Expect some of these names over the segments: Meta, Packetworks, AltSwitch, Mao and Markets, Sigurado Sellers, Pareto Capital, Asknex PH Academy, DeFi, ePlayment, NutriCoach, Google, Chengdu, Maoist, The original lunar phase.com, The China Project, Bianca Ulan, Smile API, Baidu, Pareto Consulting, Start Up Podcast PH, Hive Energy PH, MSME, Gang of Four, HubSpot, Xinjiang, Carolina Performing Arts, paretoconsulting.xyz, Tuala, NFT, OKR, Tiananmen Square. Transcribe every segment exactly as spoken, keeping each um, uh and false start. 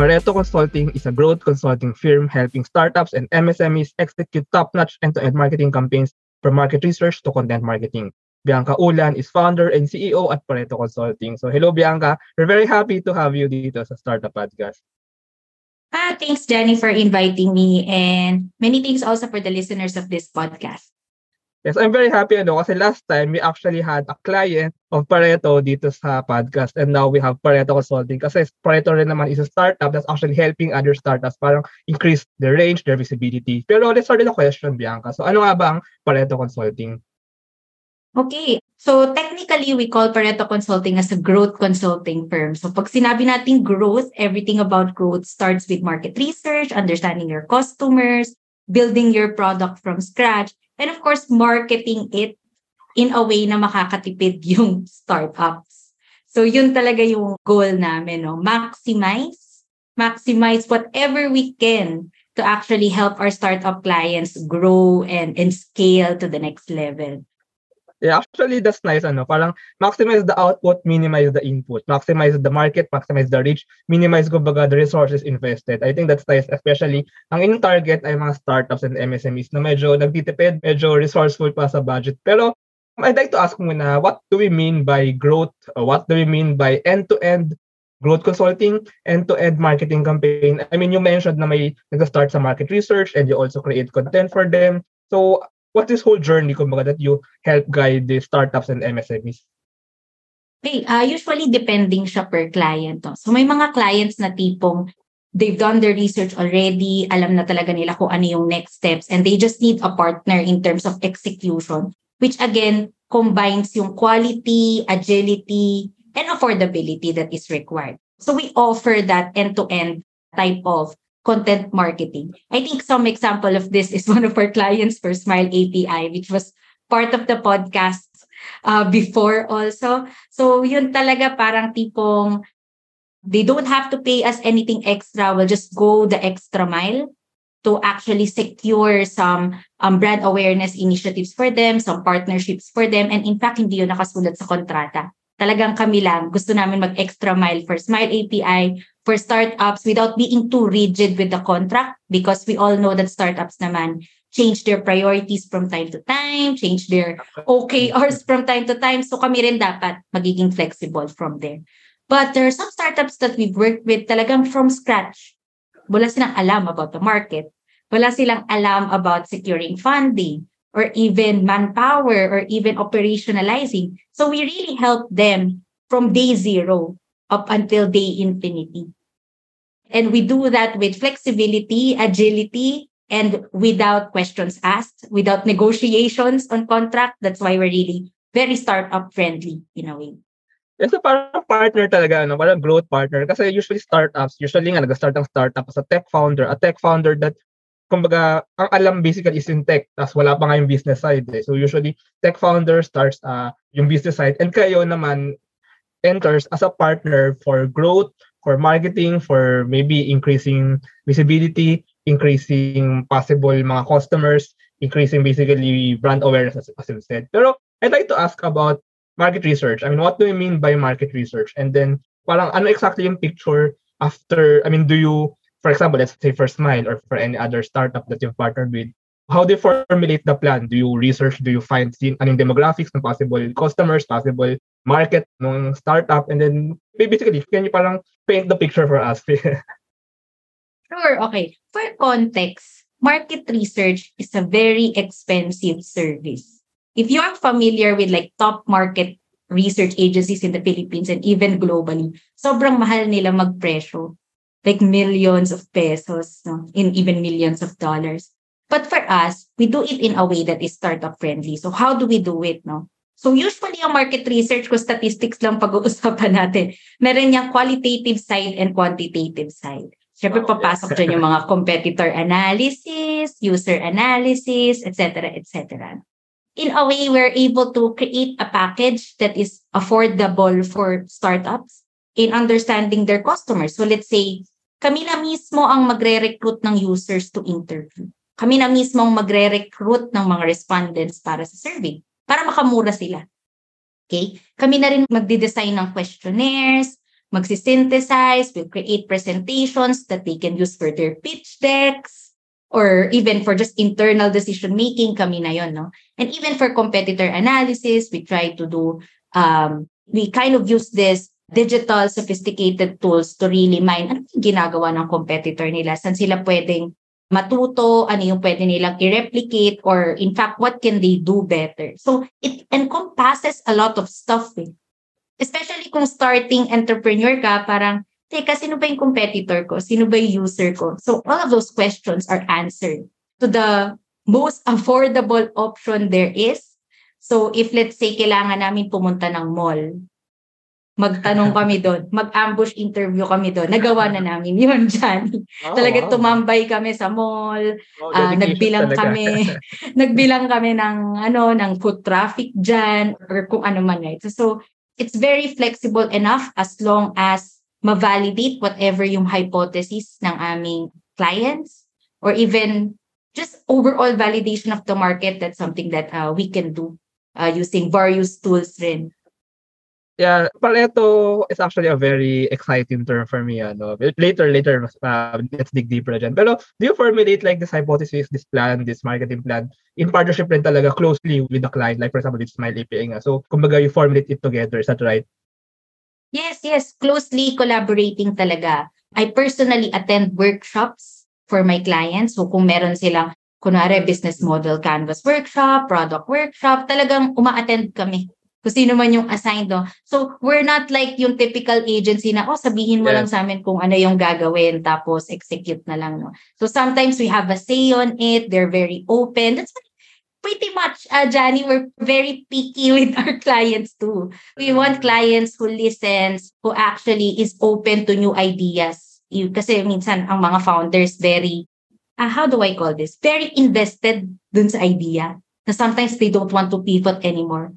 Pareto Consulting is a growth consulting firm helping startups and M S M Es execute top-notch end-to-end marketing campaigns from market research to content marketing. Bianca Ulan is founder and C E O at Pareto Consulting. So hello, Bianca. We're very happy to have you dito sa Startup Podcast. Ah, thanks, Jenny, for inviting me, and many thanks also for the listeners of this podcast. Yes, I'm very happy ano, kasi last time we actually had a client of Pareto dito sa podcast, and now we have Pareto Consulting kasi Pareto rin naman is a startup that's actually helping other startups parang increase their range, their visibility. Pero let's start with a question, Bianca. So ano nga ba ang Pareto Consulting? Okay, so technically we call Pareto Consulting as a growth consulting firm. So pag sinabi natin growth, everything about growth starts with market research, understanding your customers, building your product from scratch, and of course, marketing it in a way na makakatipid yung startups. So yun talaga yung goal namin, no? Maximize, maximize whatever we can to actually help our startup clients grow and, and scale to the next level. Yeah, actually, that's nice. Ano? Parang maximize the output, minimize the input. Maximize the market, maximize the reach, minimize kumbaga the resources invested. I think that's nice, especially ang inyong target ay mga startups and M S M Es na medyo nagtitipid, medyo resourceful pa sa budget. Pero I'd like to ask muna, what do we mean by growth? Or what do we mean by end-to-end growth consulting, end-to-end marketing campaign? I mean, you mentioned na may nag-start sa market research and you also create content for them. So, what this whole journey kumbaga, that you help guide the startups and M S M Es? Okay, uh, usually depending siya per client. No? So may mga clients na tipong they've done their research already, alam na talaga nila kung ano yung next steps, and they just need a partner in terms of execution, which again, combines yung quality, agility, and affordability that is required. So we offer that end-to-end type of content marketing. I think some example of this is one of our clients for Smile A P I, which was part of the podcast uh, before also. So yun talaga parang tipong they don't have to pay us anything extra. We'll just go the extra mile to actually secure some um, brand awareness initiatives for them, some partnerships for them. And in fact, hindi yun nakasulat sa kontrata. Talagang kami lang. Gusto namin mag-extra mile for Smile A P I, for startups without being too rigid with the contract, because we all know that startups naman change their priorities from time to time, change their O K Rs from time to time. So kami rin dapat magiging flexible from there. But there are some startups that we've worked with talagang from scratch. Wala silang alam about the market. Wala silang alam about securing funding or even manpower or even operationalizing. So we really help them from day zero up until day infinity. And we do that with flexibility, agility, and without questions asked, without negotiations on contract. That's why we're really very startup friendly in a way. Yes, so parang partner talaga, ano? Parang growth partner. Kasi usually startups, usually nga nag-start ng startup as a tech founder, a tech founder that kumbaga, ang alam basically is in tech, tapos wala pa nga yung business side. Eh. So usually, tech founder starts uh, yung business side, and kayo naman enters as a partner for growth, for marketing, for maybe increasing visibility, increasing possible mga customers, increasing basically brand awareness, as, as you said. Pero I'd like to ask about market research. I mean, what do you mean by market research? And then, parang ano exactly yung picture after, I mean, do you, for example, let's say for Smile or for any other startup that you've partnered with, how do you formulate the plan? Do you research? Do you find anong demographics ng possible customers, possible market ng startup? And then basically, can you parang paint the picture for us? Sure, okay. For context, market research is a very expensive service. If you are familiar with like top market research agencies in the Philippines and even globally, sobrang mahal nila magpresyo. Like millions of pesos, no? And even millions of dollars. But for us, we do it in a way that is startup friendly. So how do we do it, no? So usually ang market research, kung statistics lang pag-uusapan natin, meron niyang qualitative side and quantitative side. Siyempre, oh, papasok dyan yes. Yung mga competitor analysis, user analysis, et cetera, et cetera. In a way, we're able to create a package that is affordable for startups in understanding their customers. So let's say, kami na mismo ang magre-recruit ng users to interview. Kami na mismo ang magre-recruit ng mga respondents para sa survey, para makamura sila. Okay? Kami na rin magde-design ng questionnaires, magsisynthesize, will create presentations that they can use for their pitch decks, or even for just internal decision-making, kami na yon, no? And even for competitor analysis, we try to do, um, we kind of use this digital sophisticated tools to really mine ano yung ginagawa ng competitor nila, saan sila pwedeng matuto, ano yung pwede nilang i-replicate, or in fact, what can they do better. So it encompasses a lot of stuff, eh. Especially kung starting entrepreneur ka, parang, teka, sino ba yung competitor ko? Sino ba yung user ko? So all of those questions are answered to the most affordable option there is. So if let's say kailangan namin pumunta ng mall, magtanong kami doon, mag-ambush interview kami doon, nagawa na namin yun dyan. Oh, talaga wow. Tumambay kami sa mall, oh, uh, nagbilang talaga. kami, nagbilang kami ng, ano, ng foot traffic dyan, or kung ano man. Right? So, so it's very flexible enough as long as ma-validate whatever yung hypothesis ng aming clients, or even just overall validation of the market. That's something that uh, we can do uh, using various tools rin. Yeah, Pareto is actually a very exciting term for me. Ano. Later, later, uh, let's dig deeper dyan. Pero do you formulate like this hypothesis, this plan, this marketing plan in partnership rin talaga closely with the client? Like for example, with Smile A P I nga. So kumbaga you formulate it together. Is that right? Yes, yes. Closely collaborating talaga. I personally attend workshops for my clients. So kung meron silang, kunwari, business model canvas workshop, product workshop, talagang uma-attend kami. Kung sino man yung assigned. No? So we're not like yung typical agency na, oh, sabihin mo yeah. lang sa amin kung ano yung gagawin, tapos execute na lang. No? So sometimes we have a say on it. They're very open. That's what pretty much, uh, Johnny, we're very picky with our clients too. We want clients who listens, who actually is open to new ideas. Kasi minsan ang mga founders very, uh, how do I call this? Very invested dun sa idea. Na sometimes they don't want to pivot anymore.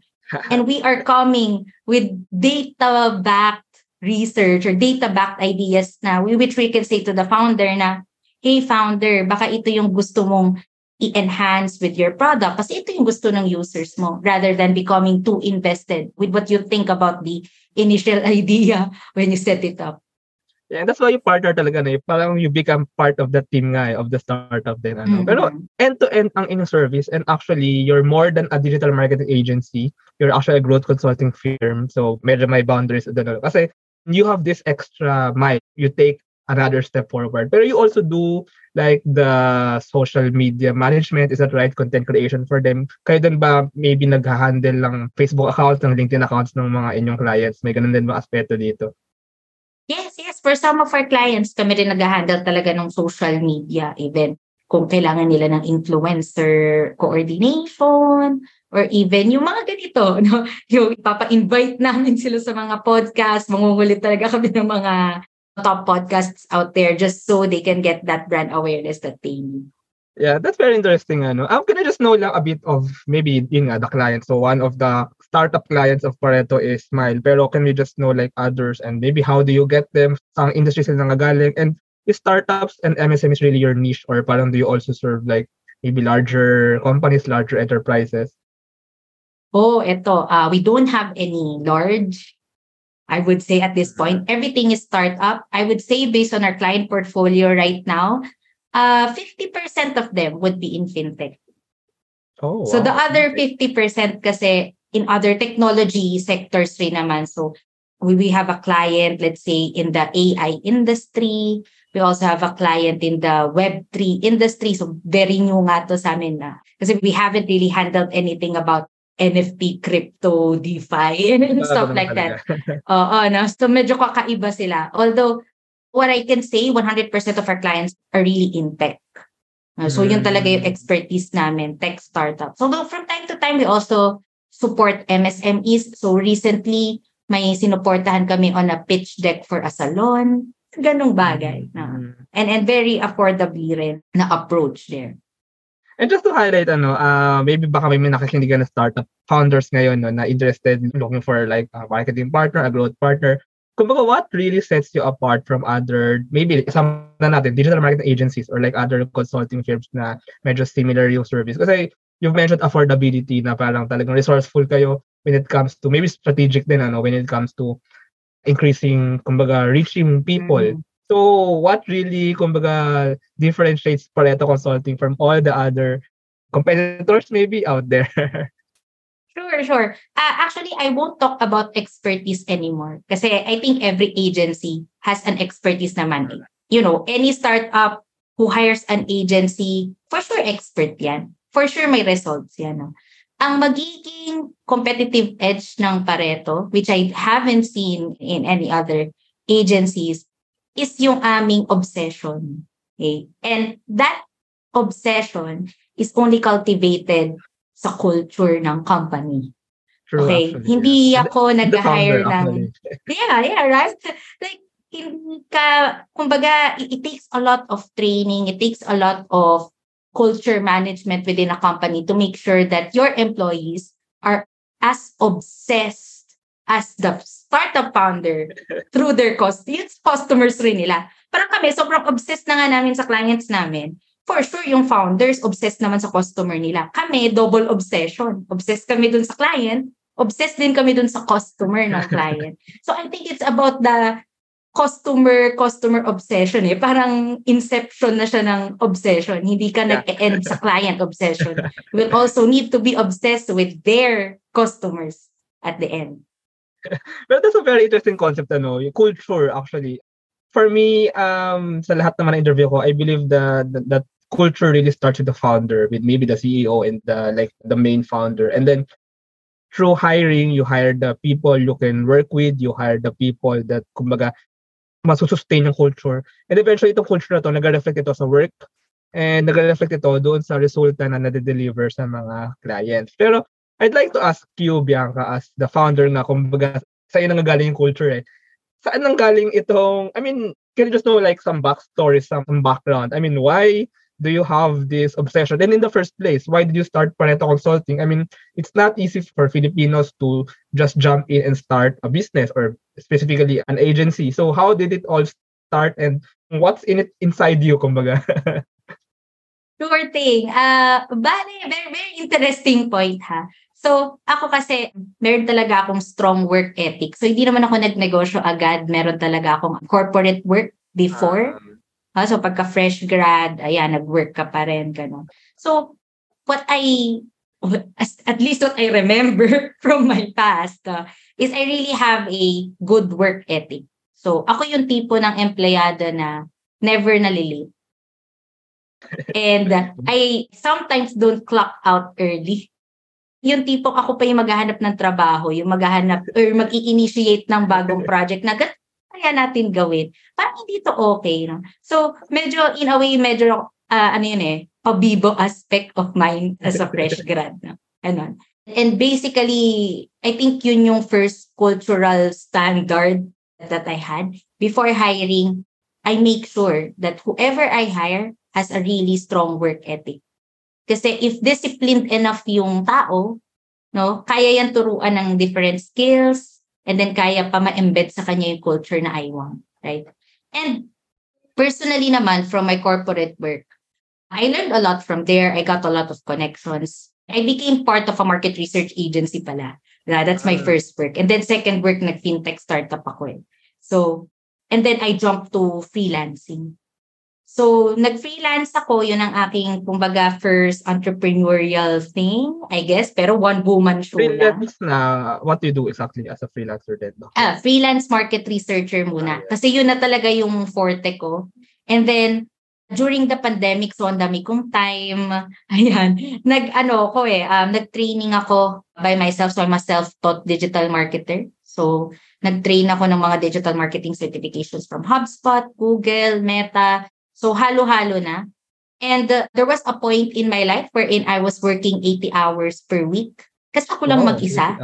And we are coming with data-backed research or data-backed ideas na which we can say to the founder na, hey founder, baka ito yung gusto mong i-enhance with your product kasi ito yung gusto ng users mo, rather than becoming too invested with what you think about the initial idea when you set it up. Yeah, and that's why you partner talaga na eh. Parang you become part of the team nga eh, of the startup din. Ano. Mm-hmm. Pero end-to-end ang inyong service, and actually you're more than a digital marketing agency. You're actually a growth consulting firm. So medyo may boundaries. Doon. Kasi you have this extra mic. You take another step forward. Pero you also do like the social media management, is that right? Content creation for them. Kayo din ba maybe nagha-handle ng Facebook accounts, ng LinkedIn accounts ng mga inyong clients? May ganun din ba aspeto dito? Yes, yes. For some of our clients, kami rin nagha-handle talaga ng social media event. Kung kailangan nila ng influencer coordination, or even yung mga ganito, no? Yung ipapa-invite namin sila sa mga podcast, mangungulit talaga kami ng mga top podcasts out there just so they can get that brand awareness that they need. Yeah, that's very interesting. Ano? I'm gonna just know lang a bit of maybe yun nga, the client. So one of the startup clients of Pareto is Smile. Pero can we just know like others and maybe how do you get them? Saan industries sila nanggagaling? And is startups and M S M Es really your niche, or parang do you also serve like maybe larger companies, larger enterprises? Oh, eto. Uh, we don't have any large, I would say at this point. Everything is startup. I would say based on our client portfolio right now, uh, fifty percent of them would be in fintech. Oh, wow. So the other fifty percent kasi in other technology sectors rin naman. So we, we have a client, let's say, in the A I industry. We also have a client in the Web three industry. So very new nga to sa amin na. Kasi we haven't really handled anything about N F T, crypto, DeFi, and stuff like that. Oo, no? So medyo kakaiba sila. Although, what I can say, one hundred percent of our clients are really in tech. So mm-hmm. yun talaga yung expertise namin, tech startups. So from time to time, we also support M S M Es. So recently, may sinuportahan kami on a pitch deck for a salon. Ganong bagay. Mm-hmm. No? And, and very affordably rin na approach there. And just to highlight, ano, uh, maybe baka may nakikinigan na startup founders ngayon no, na interested looking for like a marketing partner, a growth partner. Kumbaga, what really sets you apart from other, maybe some na natin, digital marketing agencies or like other consulting firms na medyo similar yung service? Kasi you've mentioned affordability na parang talagang resourceful kayo when it comes to, maybe strategic din, ano, when it comes to increasing, kumbaga, reaching people. Mm. So, what really, kumbaga, differentiates Pareto Consulting from all the other competitors maybe out there? Sure, sure. Uh, actually, I won't talk about expertise anymore kasi I think every agency has an expertise naman. Eh. You know, any startup who hires an agency, for sure expert yan. For sure may results yan. No? Ang magiging competitive edge ng Pareto, which I haven't seen in any other agencies, is yung aming obsession. Okay? And that obsession is only cultivated sa culture ng company. True, okay? Actually, hindi yeah. ako nag-hire ng... yeah, yeah, right? Like, in ka, kumbaga, it takes a lot of training, it takes a lot of culture management within a company to make sure that your employees are as obsessed as the startup founder through their customers, customers rin nila. Parang kami, sobrang obsessed na nga namin sa clients namin. For sure, yung founders, obsessed naman sa customer nila. Kami, double obsession. Obsessed kami dun sa client, obsessed din kami dun sa customer ng client. So I think it's about the customer, customer obsession eh. Parang inception na siya ng obsession. Hindi ka nag-e-end sa client obsession. You will also need to be obsessed with their customers at the end. But that's a very interesting concept, ano? Yung culture, actually. For me, um, sa lahat naman ng interview ko, I believe that that culture really starts with the founder, with maybe the C E O and the like the main founder. And then through hiring, you hire the people you can work with, you hire the people that kumbaga masusustain yung culture. And eventually, itong culture na to, nag-reflect ito sa work and nag-reflect ito doon sa resulta na nade-deliver sa mga clients. Pero I'd like to ask you, Bianca, as the founder na kumbaga sa'yo nanggagaling yung culture eh. Saan nanggaling itong, I mean, can you just know like some backstory, some background? I mean, why do you have this obsession? And in the first place, why did you start Pareto Consulting? I mean, it's not easy for Filipinos to just jump in and start a business or specifically an agency. So how did it all start and what's in it inside you, kumbaga? Sure thing. Uh, bale, very, very interesting point, ha? So, ako kasi, meron talaga akong strong work ethic. So, hindi naman ako nagnegosyo agad. Meron talaga akong corporate work before. Uh, so, pagka-fresh grad, ayan, nag-work ka pa rin. Ganun. So, what I, at least what I remember from my past, uh, is I really have a good work ethic. So, ako yung tipo ng empleyado na never nalilate. And uh, I sometimes don't clock out early. Yung tipong ako pa yung maghahanap ng trabaho, yung maghahanap or mag-i-initiate ng bagong project na ganito kaya natin gawin. Parang hindi to okay. No? So, medyo, in a way, medyo, uh, ano yun eh, pabibo aspect of mine as a fresh grad. No? Anon. And basically, I think yun yung first cultural standard that I had. Before hiring, I make sure that whoever I hire has a really strong work ethic. Kasi if disciplined enough yung tao, no, kaya yan turuan ng different skills and then kaya pa ma-embed sa kanya yung culture na I want, right? And personally naman, from my corporate work, I learned a lot from there. I got a lot of connections. I became part of a market research agency pala. That's my first work. And then second work, nag-fintech startup ako eh. So, and then I jumped to freelancing. So, nag-freelance ako, yun ang aking, kumbaga, first entrepreneurial thing, I guess, pero one-woman show lang. Freelance na, what do you do exactly as a freelancer then? Ah, freelance market researcher muna. Ah, yeah. Kasi yun na talaga yung forte ko. And then, during the pandemic, so ang dami kong time, ayan, nag-ano ko eh, um, nag-training ako by myself, so I'm a self-taught digital marketer. So, nag-train ako ng mga digital marketing certifications from HubSpot, Google, Meta. So, halo-halo na. And uh, there was a point in my life wherein I was working eighty hours per week. Kasi ako lang wow, mag-isa.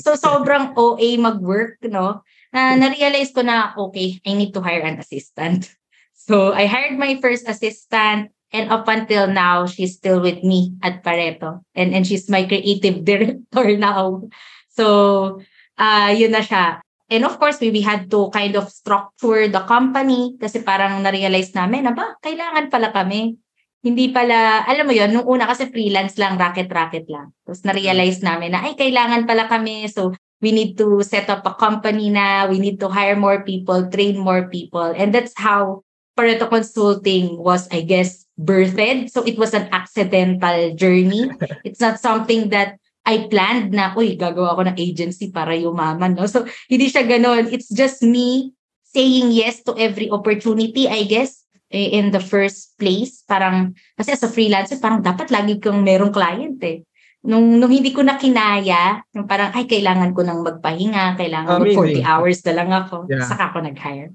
So, sobrang O A mag-work, no? Uh, na-realize ko na, okay, I need to hire an assistant. So, I hired my first assistant and up until now, she's still with me at Pareto. And, and she's my creative director now. So, uh, yun na siya. And of course, we, we had to kind of structure the company kasi parang na-realize namin na ba, kailangan pala kami. Hindi pala, alam mo yun, nung una kasi freelance lang, racket-racket lang. Tapos na-realize namin na, ay, kailangan pala kami. So, we need to set up a company na, we need to hire more people, train more people. And that's how Pareto Consulting was, I guess, birthed. So it was an accidental journey. It's not something that I planned na, uy, gagawa ako ng agency para yumaman, no? So hindi siya ganon. It's just me saying yes to every opportunity, I guess, in the first place. Parang, kasi as a freelancer, parang dapat lagi kang merong client eh. Nung, nung hindi ko na kinaya, nung parang, ay, kailangan ko nang magpahinga, kailangan ko forty hours na lang ako, yeah. Saka ako nag-hire.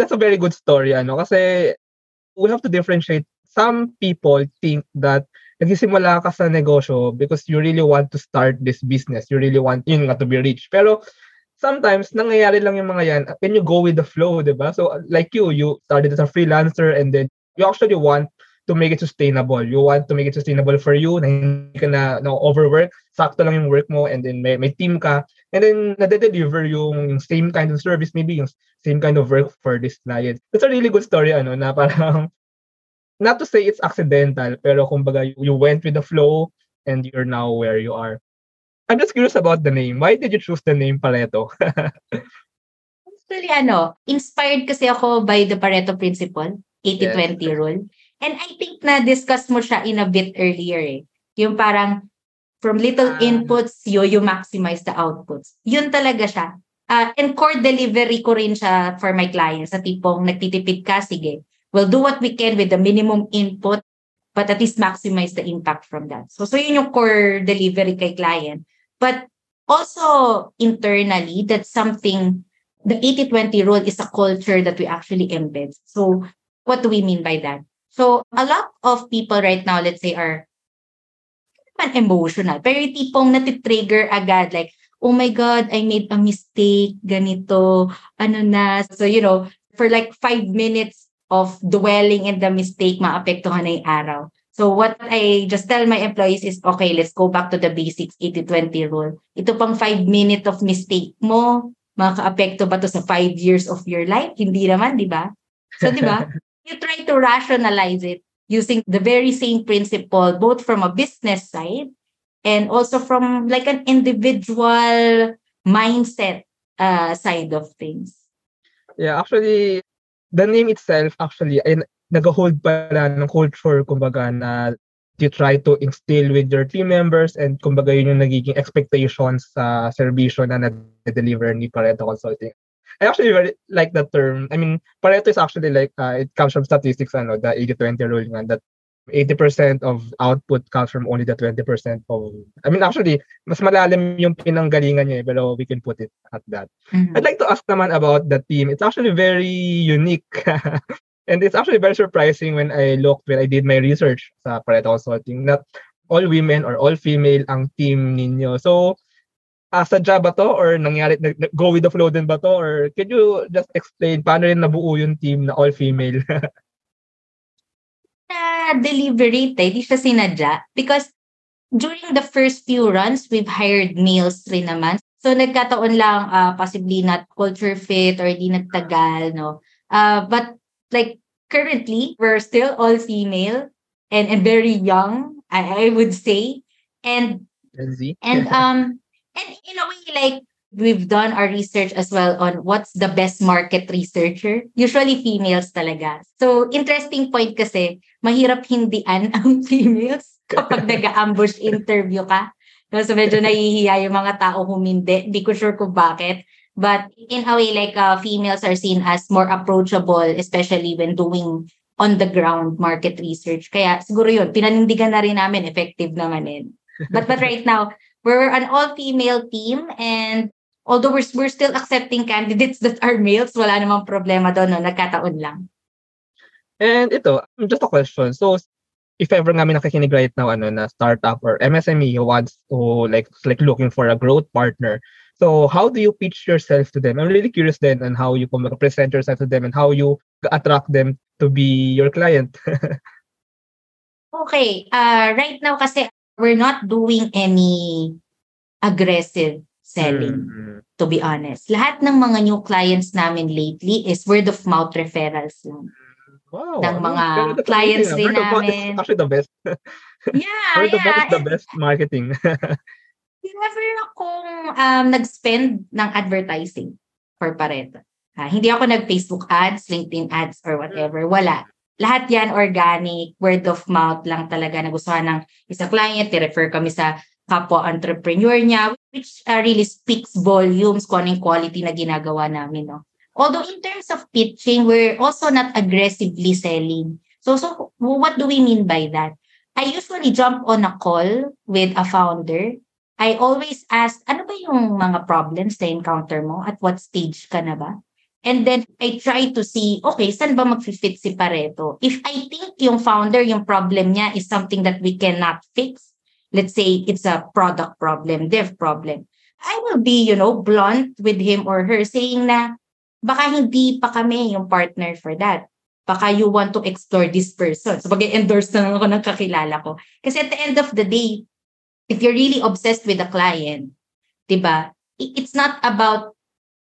That's a very good story, ano? Kasi we have to differentiate. Some people think that nagsisimula ka sa negosyo because you really want to start this business. You really want, yun nga, to be rich. Pero sometimes, nangyayari lang yung mga yan. Can you go with the flow, diba? So, like you, you started as a freelancer and then you actually want to make it sustainable. You want to make it sustainable for you na hindi ka na, na overwork. Sakto lang yung work mo and then may, may team ka. And then nade-deliver yung, yung same kind of service, maybe yung same kind of work for this client. That's a really good story, ano, na parang, not to say it's accidental, pero kumbaga you went with the flow and you're now where you are. I'm just curious about the name. Why did you choose the name Pareto? Actually, ano, inspired kasi ako by the Pareto principle, eighty-twenty yes. rule. And I think na-discuss mo siya in a bit earlier eh. Yung parang, from little inputs, you, you maximize the outputs. Yun talaga siya. Uh, and core delivery ko rin siya for my clients. Sa tipong nagtitipid ka, sige. We'll do what we can with the minimum input, but at least maximize the impact from that. So, so yun yung core delivery kay client. But also internally, that's something, the eighty-twenty rule is a culture that we actually embed. So what do we mean by that? So, a lot of people right now, let's say, are emotional. Pero yung tipong natitrigger agad, like, oh my God, I made a mistake, ganito, ano na. So, you know, for like five minutes of dwelling in the mistake, maapektuhan na yung araw. So, what I just tell my employees is, okay, let's go back to the basics, eighty-twenty rule. Ito pang five minutes of mistake mo, makaapekto ba to sa five years of your life? Hindi naman, di ba? So, di ba? You try to rationalize it using the very same principle, both from a business side and also from like an individual mindset uh, side of things. Yeah, actually, the name itself, actually, ay, nag-hold pala ng culture, kumbaga, na you try to instill with your team members and kumbaga yun yung nagiging expectations sa servisyo na na-deliver ni Pareto Consulting. I actually very like that term. I mean, Pareto is actually like, uh, it comes from statistics, ano, the eighty-twenty rule, and that eighty percent of output comes from only the twenty percent of, I mean, actually, mas malalim yung pinanggalingan niya, pero we can put it at that. Mm-hmm. I'd like to ask naman about the team. It's actually very unique. And it's actually very surprising when I looked, when I did my research sa Pareto Consulting, not all women or all female ang team ninyo. So, Ah, sadya ba to? Or nangyari, go with the flow din ba to? Or can you just explain paano rin nabuo yung team na all-female? uh, deliberate, eh. Di siya sinadya. Because during the first few runs, we've hired males rin naman. So nagkataon lang, uh, possibly not culture fit or di nagtagal, no? Uh, but like currently, we're still all-female and, and very young, I, I would say. And, and um... And in a way, like, we've done our research as well on what's the best market researcher. Usually females talaga. So, interesting point kasi, mahirap hindian ang females kapag nag-ambush interview ka. So, medyo nahihiya yung mga tao humindi. Hindi ko sure kung bakit. But in a way, like, uh, females are seen as more approachable, especially when doing on-the-ground market research. Kaya, siguro yun, pinanindigan na rin namin, effective naman eh. But, but right now, we're an all-female team, and although we're, we're still accepting candidates that are males, wala namang problema doon, no? Nagkataon lang. And ito, just a question. So, if ever nga may nakikinig right now, ano, na startup or M S M E who wants to, like, like looking for a growth partner, so how do you pitch yourself to them? I'm really curious then on how you present yourself to them and how you attract them to be your client. Okay. Uh, right now kasi, we're not doing any aggressive selling, mm-hmm. to be honest. Lahat ng mga new clients namin lately is word-of-mouth referrals lang. Wow. Ng mga that's clients that's rin namin. Word-of-mouth is actually the best. Yeah, word-of-mouth yeah. is the best marketing. never akong um, nag-spend ng advertising for Pareto. Ha, hindi ako nag-Facebook ads, LinkedIn ads, or whatever. Wala. Lahat yan organic, word of mouth lang talaga. Nagustuhan ng isang client, i-refer kami sa kapwa-entrepreneur niya, which uh, really speaks volumes kung anong quality na ginagawa namin. No? Although in terms of pitching, we're also not aggressively selling. So, so what do we mean by that? I usually jump on a call with a founder. I always ask, ano ba yung mga problems na encounter mo? At what stage ka na ba? And then I try to see, okay, saan ba mag-fit si Pareto? If I think yung founder, yung problem niya is something that we cannot fix, let's say it's a product problem, dev problem, I will be, you know, blunt with him or her saying na, baka hindi pa kami yung partner for that. Baka you want to explore this person. So mag-endorse na lang ako ng kakilala ko. Kasi at the end of the day, if you're really obsessed with a client, diba, it's not about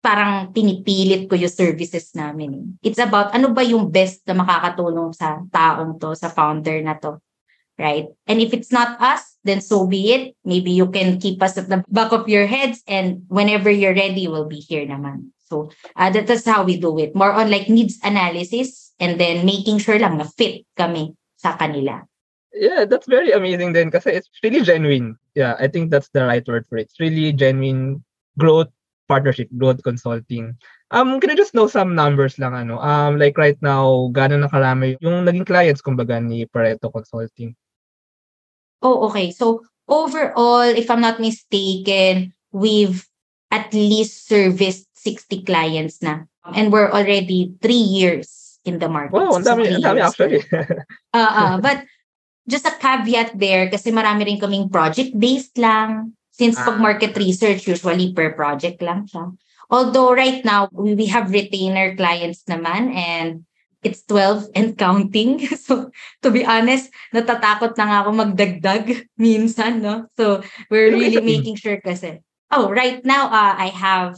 parang pinipilit ko yung services namin. It's about ano ba yung best na makakatulong sa taong to, sa founder na to. Right? And if it's not us, then so be it. Maybe you can keep us at the back of your heads and whenever you're ready, we'll be here naman. So uh, that, that's how we do it. More on like needs analysis and then making sure lang na fit kami sa kanila. Yeah, that's very amazing then kasi it's really genuine. Yeah, I think that's the right word for it. It's really genuine growth partnership, growth consulting. Um, can I just know some numbers lang ano? Um, like right now, gaano na karami yung naging clients kumbaga ni Pareto Consulting? Oh, okay. So overall, if I'm not mistaken, we've at least serviced sixty clients na. And we're already three years in the market. Wow, ang dami, ang dami actually. uh, uh, but just a caveat there kasi marami rin kaming project-based lang. Since pag market research, usually per project lang siya. Although right now, we have retainer clients naman and it's twelve and counting. So to be honest, natatakot na nga ako magdagdag minsan, no? So we're really making sure kasi. Oh, right now, uh, I have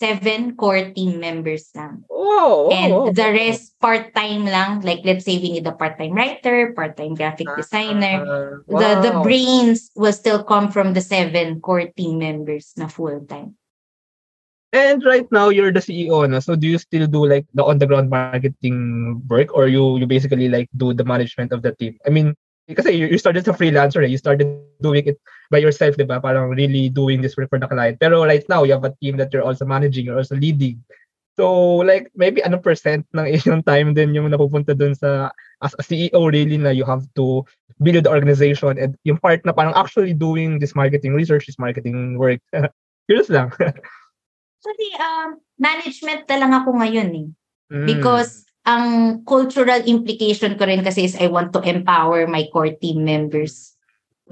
seven core team members lang. Oh, oh, and oh, the rest part-time lang. Like let's say we need a part-time writer, part-time graphic designer. Uh, wow. The the brains will still come from the seven core team members na full-time. And right now you're the C E O na. So do you still do like the on-the-ground marketing work or you you basically like do the management of the team? I mean, kasi you started as a freelancer, you started doing it by yourself, di ba? Parang really doing this work for the client. Pero right now, you have a team that you're also managing, you're also leading. So like, maybe anong percent ng inyong time din yung napupunta dun sa, as a C E O really na you have to build the organization and yung part na parang actually doing this marketing research, this marketing work. Curious lang. Sorry, um, management na lang ako ngayon eh. Mm. Because ang cultural implication ko rin kasi is I want to empower my core team members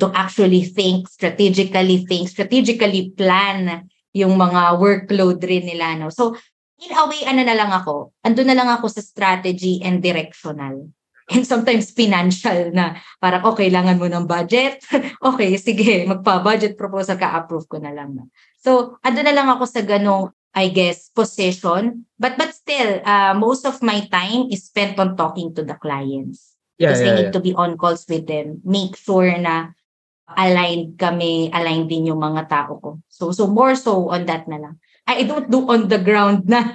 to actually think strategically, think strategically plan yung mga workload rin nila. No? So, in a way, ano na lang ako, ando na lang ako sa strategy and directional. And sometimes financial na parang, oh, kailangan mo ng budget. Okay, sige, magpa-budget proposal ka, approve ko na lang. No? So, ando na lang ako sa ganong I guess, position. But but still, uh, most of my time is spent on talking to the clients. Yeah, because yeah, we need yeah. to be on calls with them. Make sure na aligned kami, aligned din yung mga tao ko. So, so more so on that na lang. I don't do on the ground na.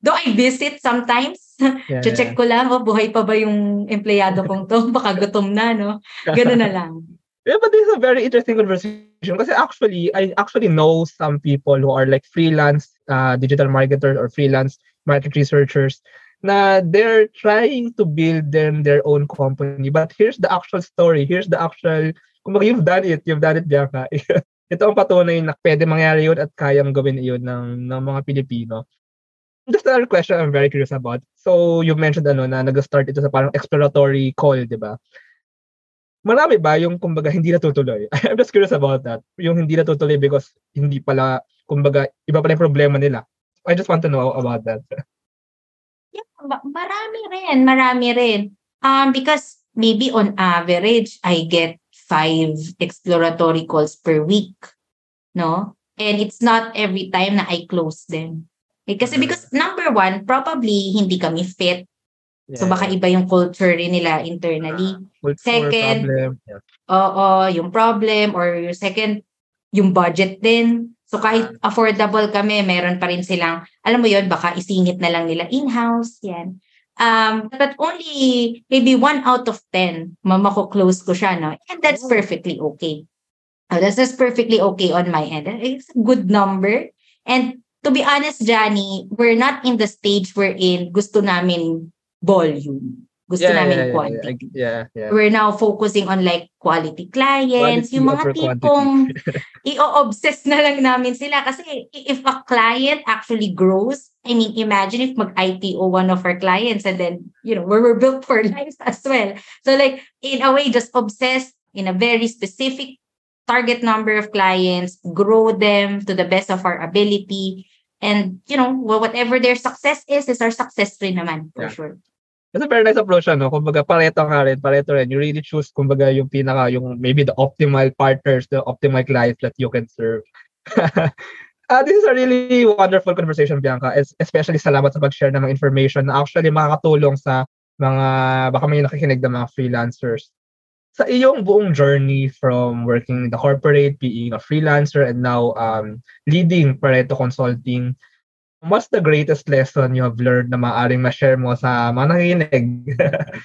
Though I visit sometimes. Yeah, check yeah. ko lang, oh, buhay pa ba yung empleyado kong to? Baka gutom na, no? Ganun na lang. Yeah, but this is a very interesting conversation kasi actually, I actually know some people who are like freelance uh, digital marketers or freelance market researchers na they're trying to build them their own company. But here's the actual story. Here's the actual, kumbaga you've done it, you've done it, Bianca. Ito ang patunay na pwede mangyari yun at kayang gawin yun ng, ng mga Pilipino. Just another question I'm very curious about. So you mentioned ano, na nag-start ito sa parang exploratory call, di ba? Marami ba yung kumbaga hindi natutuloy? I'm just curious about that. Yung hindi natutuloy because hindi pala, kumbaga, iba pala yung problema nila. I just want to know about that. Yeah, marami rin, marami rin. Um, because maybe on average, I get five exploratory calls per week. No? And it's not every time na I close them. Eh, kasi because number one, probably hindi kami fit. Yeah. So baka iba yung culture nila internally. Uh, second, yeah. oo, yung problem or your second, yung budget din. So kahit affordable kami, meron pa rin silang, alam mo yun, baka isingit na lang nila in-house, yan. Um, but only maybe one out of ten, mamako-close ko siya, no? And that's perfectly okay. Oh, that's just perfectly okay on my end. It's a good number. And to be honest, Johnny, we're not in the stage we're in, gusto namin volume. Gusto yeah, namin yeah, quantity. Yeah, yeah. We're now focusing on like quality clients. Quality yung mga tipong i-obsess na lang namin sila. Kasi if a client actually grows, I mean, imagine if mag-I P O one of our clients and then, you know, we're, we're built for life as well. So like, in a way, just obsess in a very specific target number of clients, grow them to the best of our ability. And, you know, whatever their success is, is our success rin naman, for yeah. sure. It's a very nice approach, ano? Kumbaga, pareto nga rin, pareto rin. You really choose, kumbaga, yung pinaka, yung maybe the optimal partners, the optimal clients that you can serve. uh, this is a really wonderful conversation, Bianca. Es- especially salamat sa pag-share ng mga information na actually makakatulong sa mga, baka may nakikinig ng mga freelancers. Sa iyong buong journey from working in the corporate, being a freelancer, and now um, leading Pareto Consulting, what's the greatest lesson you have learned na maaaring ma-share mo sa mga nakikinig?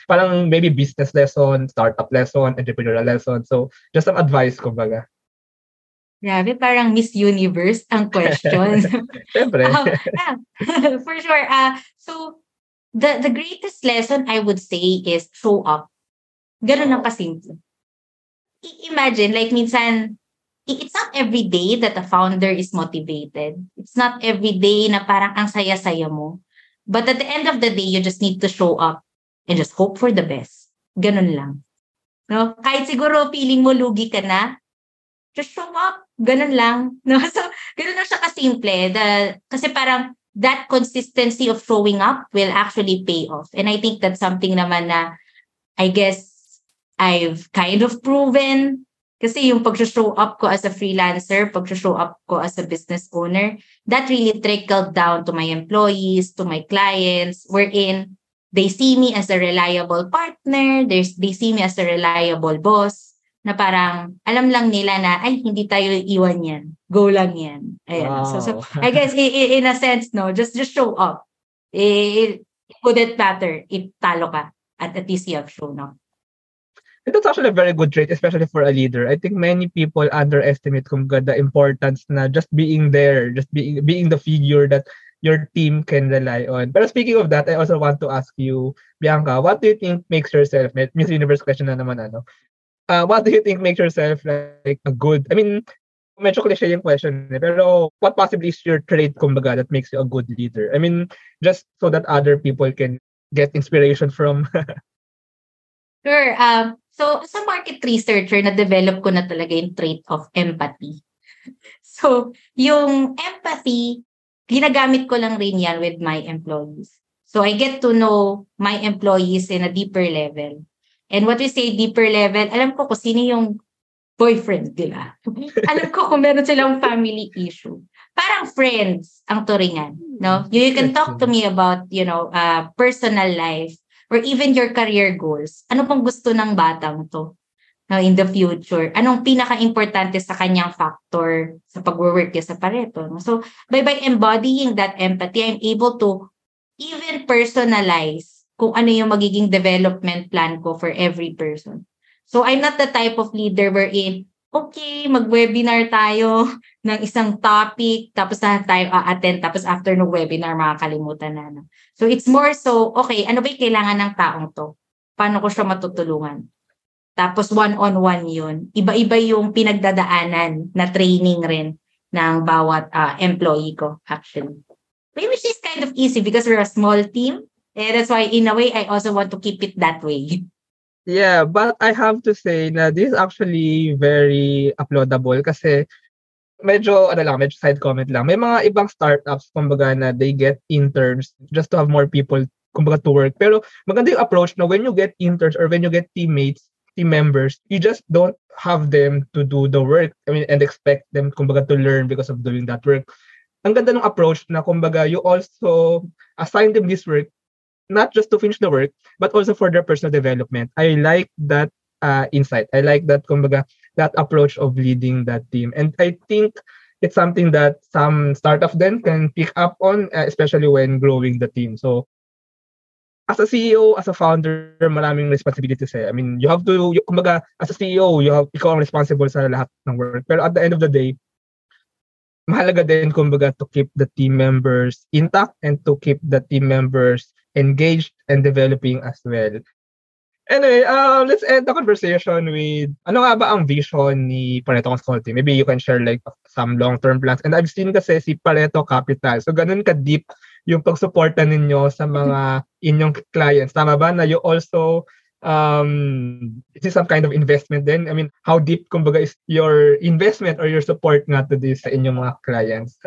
Parang maybe business lesson, startup lesson, entrepreneurial lesson. So, just some advice, kumbaga. Grabe, parang Miss Universe ang question. Siyempre. um, yeah, for sure. Uh, so, the, the greatest lesson I would say is show up. Ganun ang kasimple. Imagine, like minsan, it's not every day that a founder is motivated. It's not every day na parang ang saya-saya mo. But at the end of the day, you just need to show up and just hope for the best. Ganun lang. No? Kahit siguro feeling mo lugi ka na, just show up. Ganun lang. No? So, ganun lang siya kasimple. The, kasi parang that consistency of showing up will actually pay off. And I think that's something naman na I guess I've kind of proven. Kasi yung pag-show up ko as a freelancer, pag-show up ko as a business owner, that really trickled down to my employees, to my clients, wherein they see me as a reliable partner, they see me as a reliable boss, na parang alam lang nila na, ay, hindi tayo iwan yan. Go lang yan. Ayan. Wow. So, so I guess in a sense, no, just just show up. It wouldn't matter if talo ka at at least you have shown up. It's actually a very good trait, especially for a leader. I think many people underestimate kumbaga, the importance na just being there, just being being the figure that your team can rely on. But speaking of that, I also want to ask you, Bianca, what do you think makes yourself, Miss Universe question na naman, ano? Uh, what do you think makes yourself like a good, I mean, medyo cliche yung question, eh, pero what possibly is your trait, kumbaga, that makes you a good leader? I mean, just so that other people can get inspiration from. Sure. Um, so, as a market researcher, na-develop ko na talaga yung trait of empathy. So, yung empathy, ginagamit ko lang rin yan with my employees. So, I get to know my employees in a deeper level. And what we say deeper level, alam ko kung sino yung boyfriend nila. Alam ko kung meron silang family issue. Parang friends ang turingan. No? You, you can talk to me about, you know, uh, personal life, or even your career goals. Ano pang gusto ng batang to in the future? Anong pinaka-importante sa kanyang factor sa pag-work niya sa Pareto? So, by, by embodying that empathy, I'm able to even personalize kung ano yung magiging development plan ko for every person. So, I'm not the type of leader wherein, okay, mag-webinar tayo ng isang topic, tapos na tayo a-attend, uh, tapos after ng webinar, makakalimutan na. No? So, it's more so, okay, ano ba yung kailangan ng taong to? Paano ko siya matutulungan? Tapos one-on-one yun. Iba-iba yung pinagdadaanan na training rin ng bawat uh, employee ko, actually. Which is kind of easy because we're a small team. And that's why, in a way, I also want to keep it that way. Yeah, but I have to say na this is actually very applaudable kasi medyo, ano lang, medyo side comment lang. May mga ibang startups, kumbaga, na they get interns just to have more people, kumbaga, to work. Pero maganda yung approach na when you get interns or when you get teammates, team members, you just don't have them to do the work. I mean, and expect them, kumbaga, to learn because of doing that work. Ang ganda ng approach na, kumbaga, you also assign them this work not just to finish the work, but also for their personal development. I like that uh, insight. I like that, kumbaga, that approach of leading that team. And I think it's something that some startup then can pick up on, especially when growing the team. So as a C E O, as a founder, maraming responsibilities eh. I mean, you have to, you, kumbaga, as a C E O, you have, ikaw ang responsible sa lahat ng work. Pero at the end of the day, mahalaga din, kumbaga, to keep the team members intact and to keep the team members engaged and developing as well. Anyway, uh, let's end the conversation with ano nga ba ang vision ni Pareto Consulting? Maybe you can share like some long-term plans. And I've seen kasi si Pareto Capital. So ganun ka-deep yung pagsuporta ninyo sa mga inyong clients. Tama ba na you also, um, is this some kind of investment then? I mean, how deep kumbaga is your investment or your support nga to this sa inyong mga clients?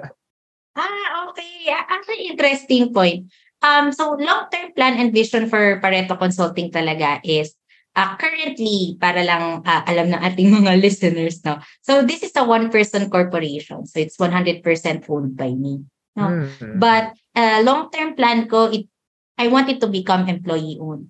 Ah, okay. Actually, interesting point. Um, so long-term plan and vision for Pareto Consulting talaga is uh, currently, para lang uh, alam ng ating mga listeners, no? So this is a one-person corporation. So it's one hundred percent owned by me. No? Mm-hmm. But uh, long-term plan ko, it, I want it to become employee-owned.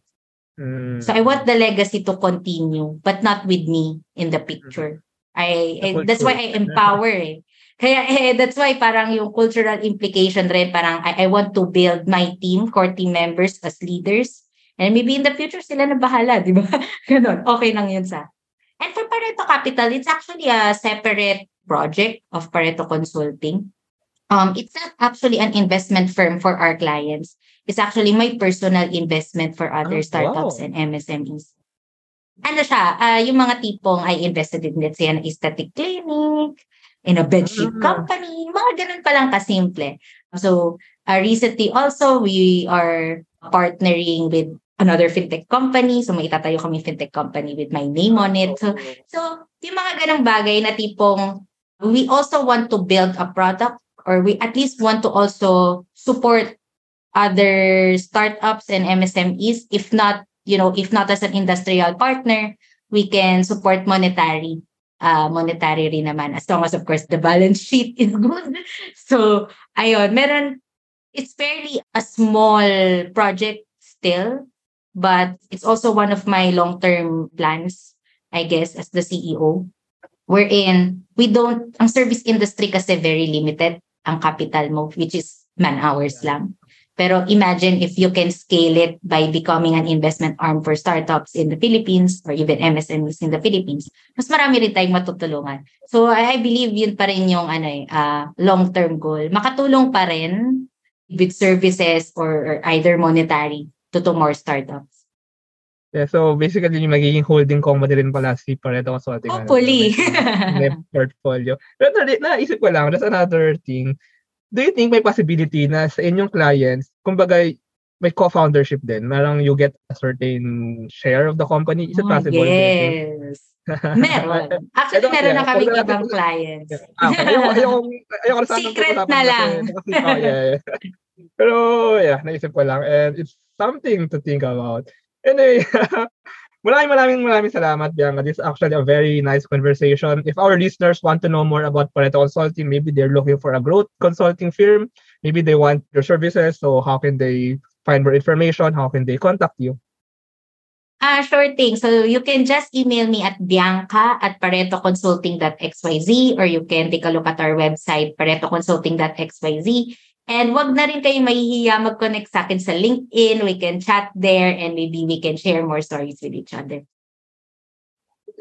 Mm-hmm. So I want the legacy to continue, but not with me in the picture. Mm-hmm. I, I that's why I empower eh. Kaya eh, that's why parang yung cultural implication rin, parang I, I want to build my team, core team members as leaders. And maybe in the future sila na bahala, di ba? Ganun, okay lang yun sa. And for Pareto Capital, it's actually a separate project of Pareto Consulting. Um, it's not actually an investment firm for our clients. It's actually my personal investment for other oh, startups wow. and M S M Es. Ano siya, uh, yung mga tipong I invested in, let's say, an aesthetic clinic, in a bedsheet company, mga ganun pa lang kasimple. So, uh, recently also, we are partnering with another fintech company. So, may itatayo kami fintech company with my name on it. So, so yung mga ganung bagay na tipong, we also want to build a product or we at least want to also support other startups and M S M Es. If not, you know, if not as an industrial partner, we can support monetary. Uh, monetary rin naman, as long as of course the balance sheet is good. So ayun, meron, it's fairly a small project still, but it's also one of my long-term plans, I guess, as the C E O, wherein we don't, ang service industry kasi very limited ang capital mo, which is man hours lang. Pero imagine if you can scale it by becoming an investment arm for startups in the Philippines or even M S M Es in the Philippines, mas marami rin tayong matutulungan. So I believe yun pa rin yung ano, uh, long-term goal. Makatulong pa rin with services or, or either monetary to, to more startups. Yeah, so basically yung magiging holding company rin pala si Pareto Consulting. Hopefully. May portfolio. Pero naisip ko lang, that's another thing. Do you think may possibility na sa inyong clients, kumbaga, may co-foundership din? Marang you get a certain share of the company? Is it oh, possible? Yes. Meron. Actually, meron na kami ibang clients. Ah, ayaw, ayaw, ayaw ko na secret na lang. Kasi, oh, yeah, yeah. Pero, yeah, naisip ko lang. And it's something to think about. Anyway, maraming, maraming, maraming salamat, Bianca. This is actually a very nice conversation. If our listeners want to know more about Pareto Consulting, maybe they're looking for a growth consulting firm, maybe they want your services, so how can they find more information? How can they contact you? Ah, uh, sure thing. So you can just email me at bianca at paretoconsulting.xyz, or you can take a look at our website, paretoconsulting.xyz. And wag na rin kayo mahihiya mag-connect sa akin sa LinkedIn. We can chat there and maybe we can share more stories with each other.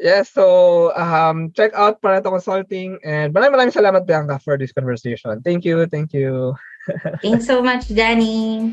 Yes, yeah, so um, check out Pareto Consulting. And maraming maraming salamat, Bianca, for this conversation. Thank you, thank you. Thanks so much, Danny.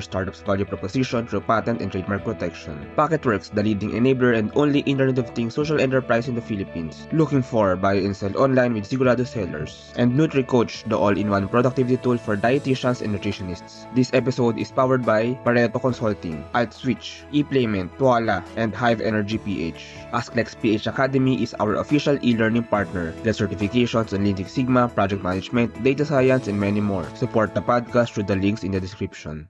your startup's value proposition through patent and trademark protection. Packetworks, the leading enabler and only Internet of Things social enterprise in the Philippines. Looking for buy and sell online with Sigurado Sellers. And NutriCoach, the all-in-one productivity tool for dietitians and nutritionists. This episode is powered by Pareto Consulting, AltSwitch, ePlayment, Tuala, and Hive Energy P H. Asknex P H Academy is our official e-learning partner. Get certifications on Lean Six Sigma, project management, data science, and many more. Support the podcast through the links in the description.